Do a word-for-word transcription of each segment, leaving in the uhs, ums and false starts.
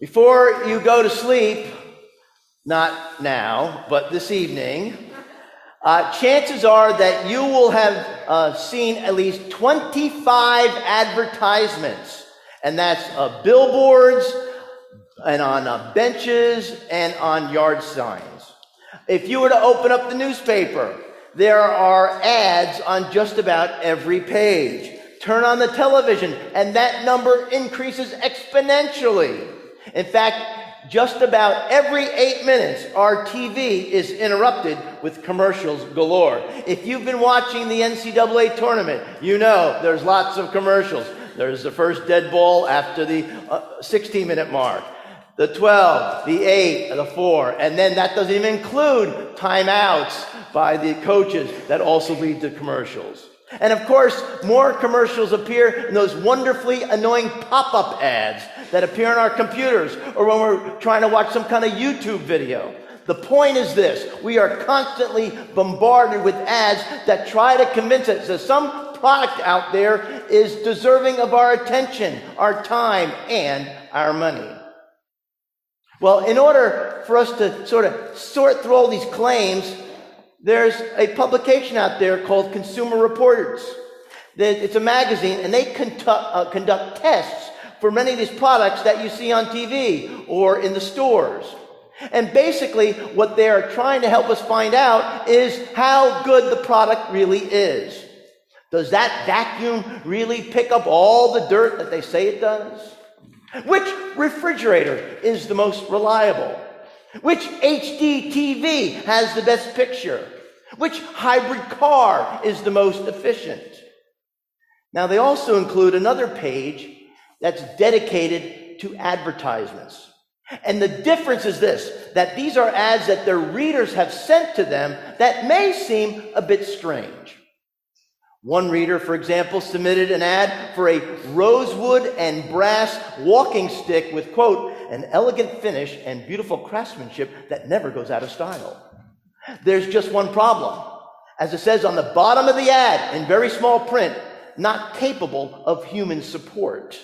Before you go to sleep, not now, but this evening, uh, chances are that you will have uh, seen at least twenty-five advertisements, and that's uh, billboards and on uh, benches and on yard signs. If you were to open up the newspaper, there are ads on just about every page. Turn on the television, and that number increases exponentially. In fact, just about every eight minutes, our T V is interrupted with commercials galore. If you've been watching the N C double A tournament, you know there's lots of commercials. There's the first dead ball after the sixteen minute mark, the twelve, the eight, the four, and then that doesn't even include timeouts by the coaches that also lead to commercials. And of course, more commercials appear in those wonderfully annoying pop-up ads that appear on our computers or when we're trying to watch some kind of YouTube video. The point is this: we are constantly bombarded with ads that try to convince us that some product out there is deserving of our attention, our time, and our money. Well, in order for us to sort of sort through all these claims, there's a publication out there called Consumer Reports. It's a magazine, and they conduct, uh, conduct tests for many of these products that you see on T V or in the stores. And basically, what they are trying to help us find out is how good the product really is. Does that vacuum really pick up all the dirt that they say it does? Which refrigerator is the most reliable? Which H D T V has the best picture? Which hybrid car is the most efficient? Now, they also include another page that's dedicated to advertisements. And the difference is this, that these are ads that their readers have sent to them that may seem a bit strange. One reader, for example, submitted an ad for a rosewood and brass walking stick with, quote, an elegant finish and beautiful craftsmanship that never goes out of style. There's just one problem. As it says on the bottom of the ad, in very small print, not capable of human support.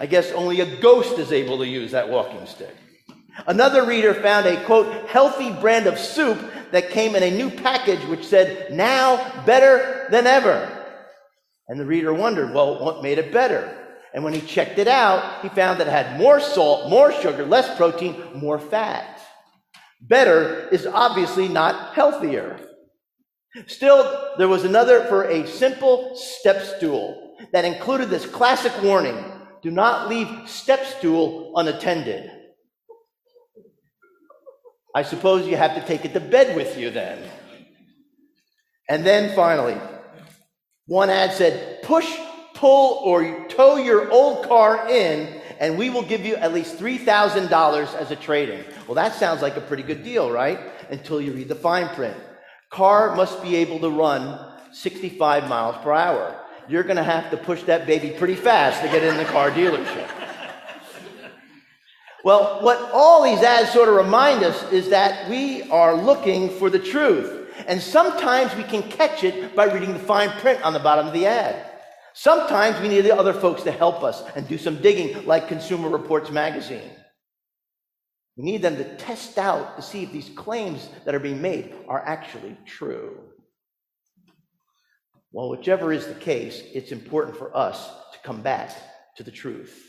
I guess only a ghost is able to use that walking stick. Another reader found a, quote, healthy brand of soup that came in a new package which said, now better than ever. And the reader wondered, well, what made it better? And when he checked it out, he found that it had more salt, more sugar, less protein, more fat. Better is obviously not healthier. Still, there was another for a simple step stool that included this classic warning: do not leave step stool unattended. I suppose you have to take it to bed with you then. And then finally, one ad said, push, pull, or tow your old car in, and we will give you at least three thousand dollars as a trade-in. Well, that sounds like a pretty good deal, right? Until you read the fine print. Car must be able to run sixty-five miles per hour. You're going to have to push that baby pretty fast to get in the car dealership. Well, what all these ads sort of remind us is that we are looking for the truth. And sometimes we can catch it by reading the fine print on the bottom of the ad. Sometimes we need the other folks to help us and do some digging, like Consumer Reports magazine. We need them to test out to see if these claims that are being made are actually true. Well, whichever is the case, it's important for us to come back to the truth.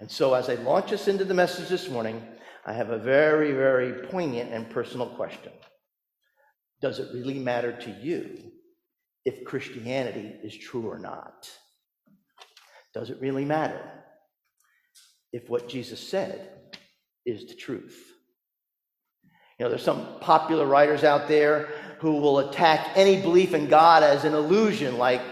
And so as I launch us into the message this morning, I have a very, very poignant and personal question. Does it really matter to you if Christianity is true or not? Does it really matter if what Jesus said is the truth? You know, there's some popular writers out there who will attack any belief in God as an illusion, like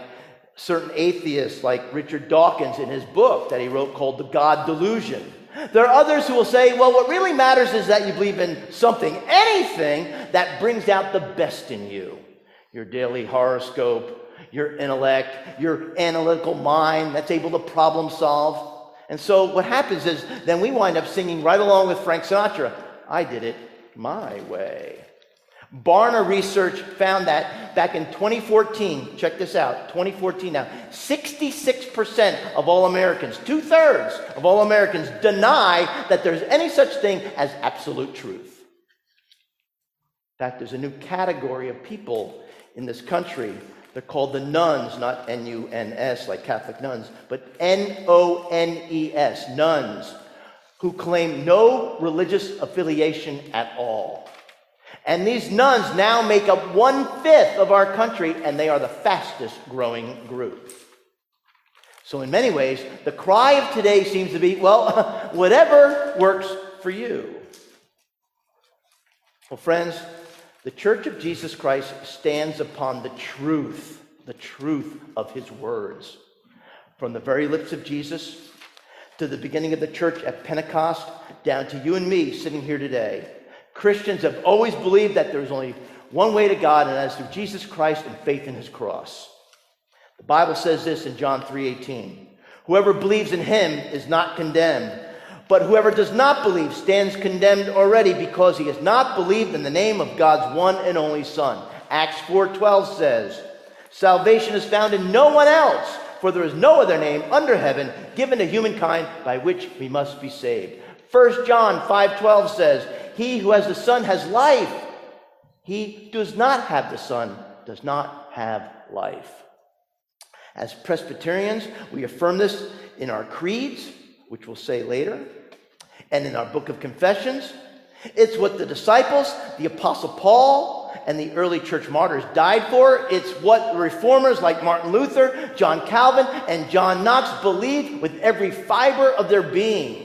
certain atheists like Richard Dawkins in his book that he wrote called The God Delusion. There are others who will say, well, what really matters is that you believe in something, anything that brings out the best in you. Your daily horoscope, your intellect, your analytical mind that's able to problem solve. And so what happens is then we wind up singing right along with Frank Sinatra, I did it my way. Barna Research found that back in twenty fourteen, check this out, twenty fourteen now, sixty-six percent of all Americans, two-thirds of all Americans deny that there's any such thing as absolute truth. In fact, there's a new category of people in this country. They're called the nuns, not N U N S like Catholic nuns, but N O N E S, nuns, who claim no religious affiliation at all. And these nuns now make up one-fifth of our country, and they are the fastest-growing group. So in many ways, the cry of today seems to be, well, whatever works for you. Well, friends, the Church of Jesus Christ stands upon the truth, the truth of his words. From the very lips of Jesus to the beginning of the church at Pentecost, down to you and me sitting here today, Christians have always believed that there's only one way to God, and that is through Jesus Christ and faith in his cross. The Bible says this in John three eighteen, whoever believes in him is not condemned, but whoever does not believe stands condemned already because he has not believed in the name of God's one and only Son. Acts four twelve says, salvation is found in no one else, for there is no other name under heaven given to humankind by which we must be saved. First John five twelve says, he who has the Son has life. He who does not have the Son does not have life. As Presbyterians, we affirm this in our creeds, which we'll say later, and in our book of confessions. It's what the disciples, the Apostle Paul, and the early church martyrs died for. It's what reformers like Martin Luther, John Calvin, and John Knox believed with every fiber of their being.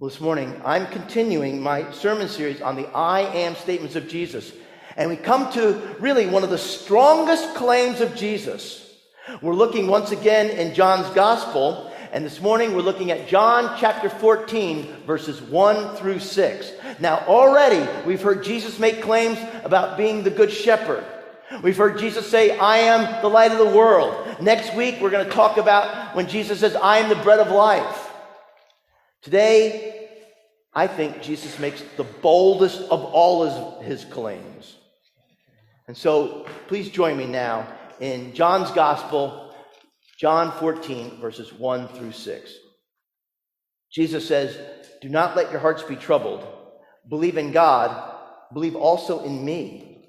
Well, this morning, I'm continuing my sermon series on the I Am statements of Jesus. And we come to really one of the strongest claims of Jesus. We're looking once again in John's Gospel. And this morning we're looking at John chapter fourteen, verses one through six. Now already we've heard Jesus make claims about being the good shepherd. We've heard Jesus say, I am the light of the world. Next week we're going to talk about when Jesus says, I am the bread of life. Today, I think Jesus makes the boldest of all his, his claims. And so please join me now in John's Gospel, John fourteen, verses one through six. Jesus says, do not let your hearts be troubled. Believe in God. Believe also in me.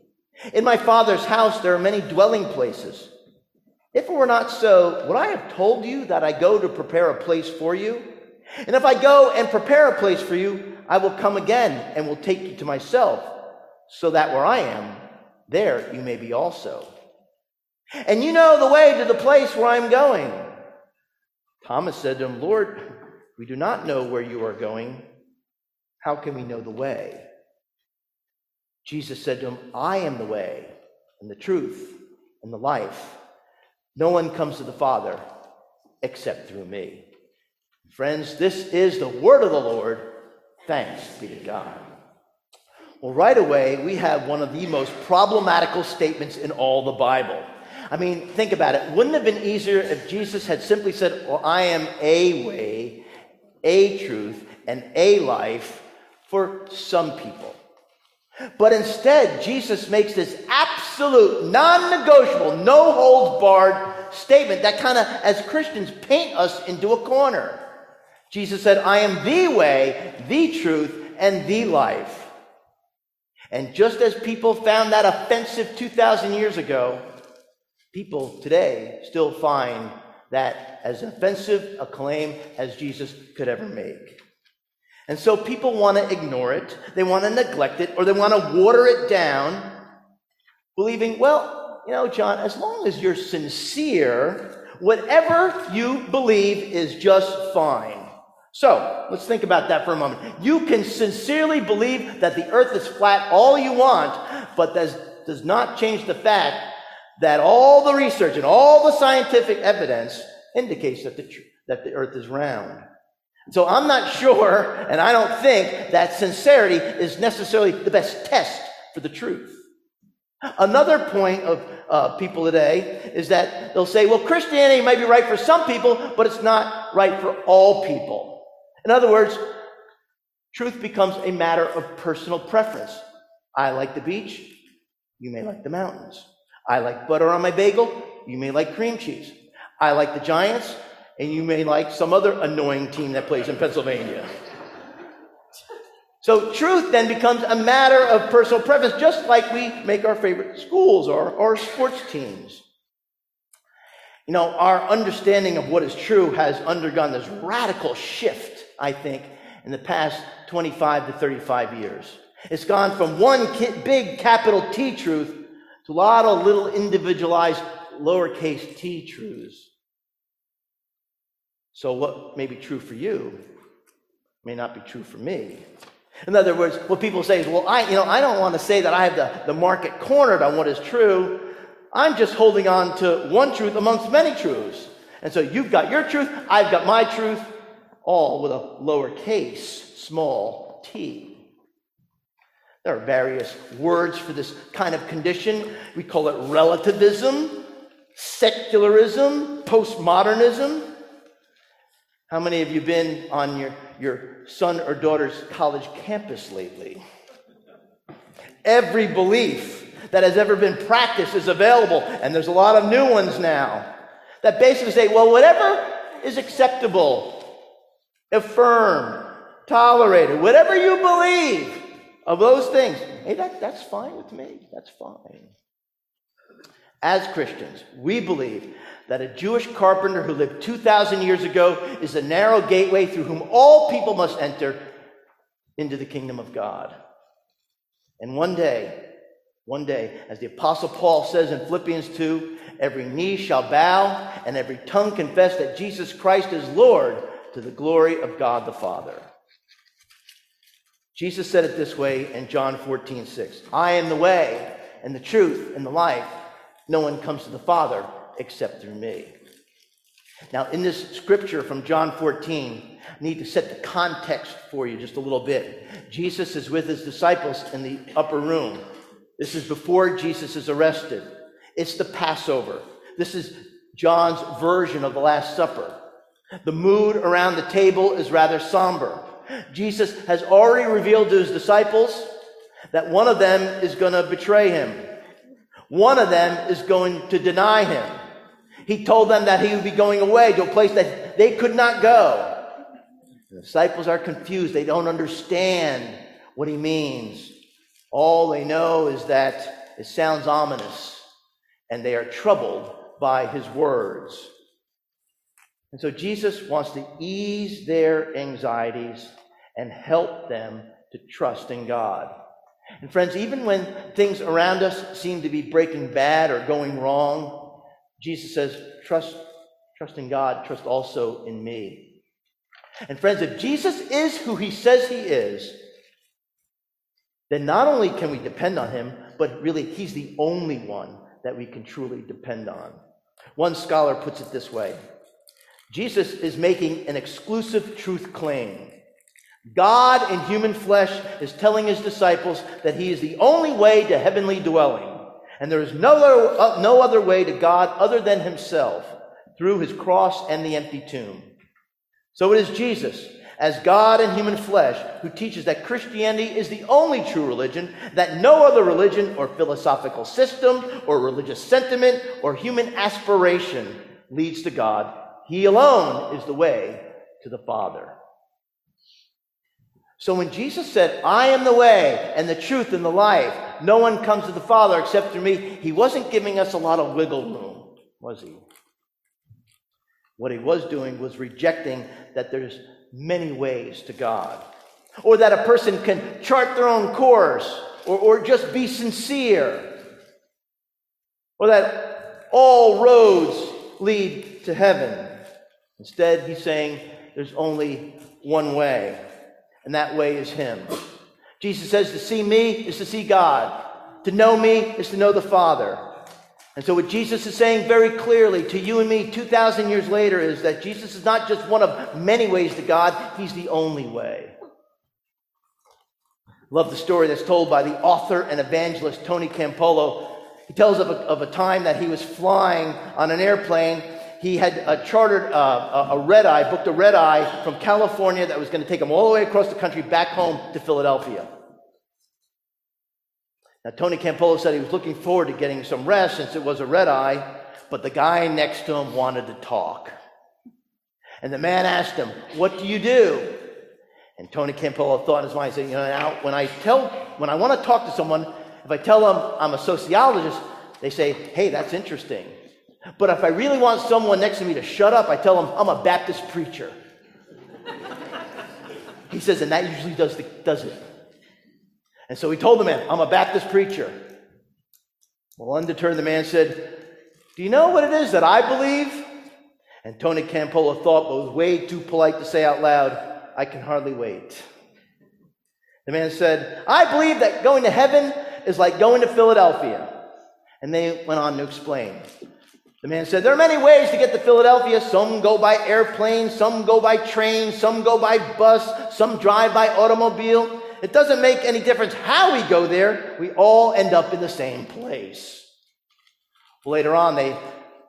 In my Father's house there are many dwelling places. If it were not so, would I have told you that I go to prepare a place for you? And if I go and prepare a place for you, I will come again and will take you to myself, so that where I am, there you may be also. And you know the way to the place where I'm going. Thomas said to him, Lord, we do not know where you are going. How can we know the way? Jesus said to him, I am the way and the truth and the life. No one comes to the Father except through me. Friends, this is the word of the Lord. Thanks be to God. Well, right away, we have one of the most problematical statements in all the Bible. I mean, think about it. Wouldn't it have been easier if Jesus had simply said, well, I am a way, a truth, and a life for some people? But instead, Jesus makes this absolute, non-negotiable, no-holds-barred statement that kind of, as Christians, paint us into a corner. Jesus said, I am the way, the truth, and the life. And just as people found that offensive two thousand years ago, people today still find that as offensive a claim as Jesus could ever make. And so people want to ignore it, they want to neglect it, or they want to water it down, believing, well, you know, John, as long as you're sincere, whatever you believe is just fine. So, let's think about that for a moment. You can sincerely believe that the earth is flat all you want, but that does not change the fact that all the research and all the scientific evidence indicates that the, tr- that the earth is round. So I'm not sure, and I don't think, that sincerity is necessarily the best test for the truth. Another point of uh, people today is that they'll say, well, Christianity might be right for some people, but it's not right for all people. In other words, truth becomes a matter of personal preference. I like the beach, you may like the mountains. I like butter on my bagel, you may like cream cheese. I like the Giants, and you may like some other annoying team that plays in Pennsylvania. So truth then becomes a matter of personal preference, just like we make our favorite schools or, or sports teams. You know, our understanding of what is true has undergone this radical shift, I think, in the past twenty-five to thirty-five years. It's gone from one big capital T truth to a lot of little individualized lowercase t truths. So what may be true for you may not be true for me. In other words, what people say is, well, I, you know, I don't want to say that I have the, the market cornered on what is true. I'm just holding on to one truth amongst many truths. And so you've got your truth, I've got my truth, all with a lowercase, small t. There are various words for this kind of condition. We call it relativism, secularism, postmodernism. How many of you been on your, your son or daughter's college campus lately? Every belief that has ever been practiced is available, and there's a lot of new ones now that basically say, well, whatever is acceptable, affirmed, tolerated, whatever you believe, of those things, hey, that, that's fine with me, that's fine. As Christians, we believe that a Jewish carpenter who lived two thousand years ago is the narrow gateway through whom all people must enter into the kingdom of God. And one day, one day, as the Apostle Paul says in Philippians two, every knee shall bow and every tongue confess that Jesus Christ is Lord to the glory of God the Father. Jesus said it this way in John fourteen six. I am the way and the truth and the life. No one comes to the Father except through me. Now, in this scripture from John fourteen, I need to set the context for you just a little bit. Jesus is with his disciples in the upper room. This is before Jesus is arrested. It's the Passover. This is John's version of the Last Supper. The mood around the table is rather somber. Jesus has already revealed to his disciples that one of them is going to betray him. One of them is going to deny him. He told them that he would be going away to a place that they could not go. The disciples are confused. They don't understand what he means. All they know is that it sounds ominous, and they are troubled by his words. And so Jesus wants to ease their anxieties and help them to trust in God. And friends, even when things around us seem to be breaking bad or going wrong, Jesus says, trust, trust in God, trust also in me. And friends, if Jesus is who he says he is, then not only can we depend on him, but really he's the only one that we can truly depend on. One scholar puts it this way. Jesus is making an exclusive truth claim. God in human flesh is telling his disciples that he is the only way to heavenly dwelling, and there is no other, no other way to God other than himself through his cross and the empty tomb. So it is Jesus, as God in human flesh, who teaches that Christianity is the only true religion, that no other religion or philosophical system or religious sentiment or human aspiration leads to God. He alone is the way to the Father. So when Jesus said, I am the way and the truth and the life, no one comes to the Father except through me, he wasn't giving us a lot of wiggle room, was he? What he was doing was rejecting that there's many ways to God, or that a person can chart their own course, or, or just be sincere, or that all roads lead to heaven. Instead, he's saying there's only one way, and that way is him. Jesus says to see me is to see God. To know me is to know the Father. And so what Jesus is saying very clearly to you and me two thousand years later is that Jesus is not just one of many ways to God. He's the only way. Love the story that's told by the author and evangelist Tony Campolo. He tells of a, of a time that he was flying on an airplane. He had uh, chartered uh, a red-eye, booked a red-eye from California that was going to take him all the way across the country back home to Philadelphia. Now, Tony Campolo said he was looking forward to getting some rest since it was a red eye, but the guy next to him wanted to talk. And the man asked him, "What do you do?" And Tony Campolo thought in his mind, he said, "You know, now when I tell, when I want to talk to someone, if I tell them I'm a sociologist, they say, 'Hey, that's interesting.' But if I really want someone next to me to shut up, I tell them I'm a Baptist preacher." He says, and that usually does the, does it. And so he told the man, "I'm a Baptist preacher." Well, undeterred, the man said, "Do you know what it is that I believe?" And Tony Campolo thought, but was way too polite to say out loud, "I can hardly wait." The man said, "I believe that going to heaven is like going to Philadelphia." And they went on to explain. The man said, "There are many ways to get to Philadelphia. Some go by airplane, some go by train, some go by bus, some drive by automobile. It doesn't make any difference how we go there. We all end up in the same place." Later on, they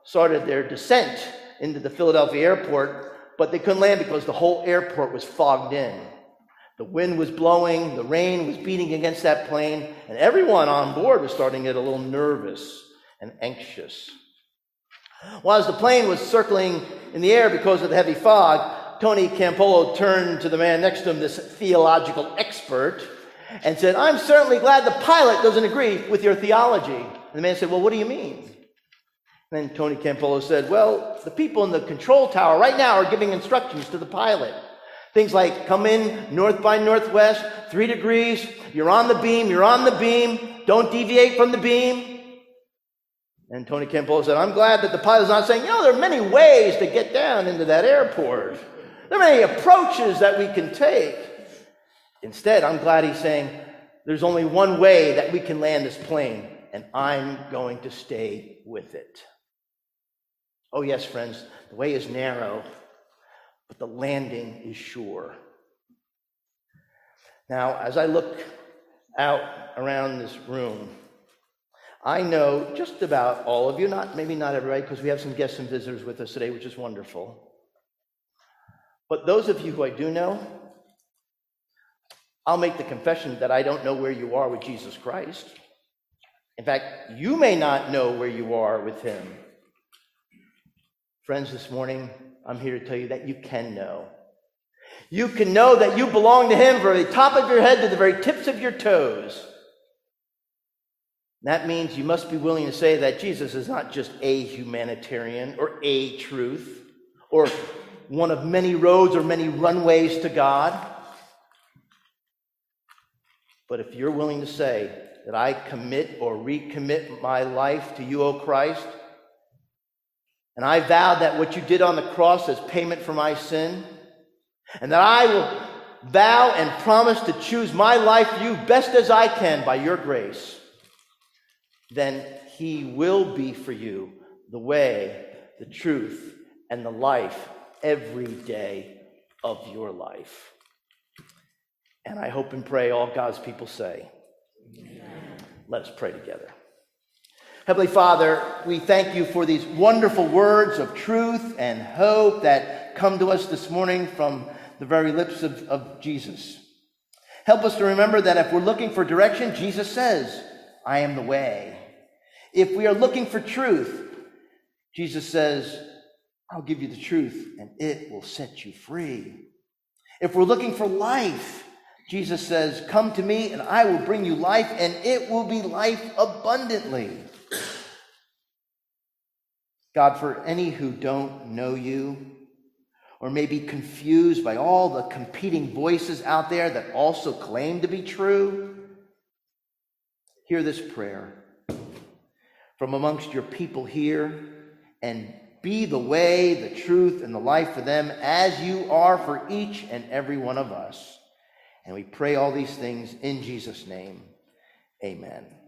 started their descent into the Philadelphia airport, but they couldn't land because the whole airport was fogged in. The wind was blowing, the rain was beating against that plane, and everyone on board was starting to get a little nervous and anxious. While the plane was circling in the air because of the heavy fog, Tony Campolo turned to the man next to him, this theological expert, and said, "I'm certainly glad the pilot doesn't agree with your theology." And the man said, "Well, what do you mean?" And then Tony Campolo said, "Well, the people in the control tower right now are giving instructions to the pilot. Things like, come in north by northwest, three degrees, you're on the beam, you're on the beam, don't deviate from the beam." And Tony Campolo said, "I'm glad that the pilot's not saying, you know, there are many ways to get down into that airport. There are many approaches that we can take. Instead, I'm glad he's saying, there's only one way that we can land this plane, and I'm going to stay with it." Oh yes, friends, the way is narrow, but the landing is sure. Now, as I look out around this room, I know just about all of you, not maybe not everybody, because we have some guests and visitors with us today, which is wonderful. But those of you who I do know, I'll make the confession that I don't know where you are with Jesus Christ. In fact, you may not know where you are with him. Friends, this morning, I'm here to tell you that you can know. You can know that you belong to him from the top of your head to the very tips of your toes. That means you must be willing to say that Jesus is not just a humanitarian or a truth or one of many roads or many runways to God. But if you're willing to say that I commit or recommit my life to you, O Christ, and I vow that what you did on the cross as payment for my sin, and that I will vow and promise to choose my life for you best as I can by your grace, then he will be for you the way, the truth, and the life every day of your life. And I hope and pray all God's people say, amen. Let us pray together. Heavenly Father, we thank you for these wonderful words of truth and hope that come to us this morning from the very lips of, of Jesus. Help us to remember that if we're looking for direction, Jesus says, "I am the way." If we are looking for truth, Jesus says, "I'll give you the truth, and it will set you free." If we're looking for life, Jesus says, "Come to me, and I will bring you life, and it will be life abundantly." God, for any who don't know you, or may be confused by all the competing voices out there that also claim to be true, hear this prayer from amongst your people here, and be the way, the truth, and the life for them as you are for each and every one of us. And we pray all these things in Jesus' name. Amen.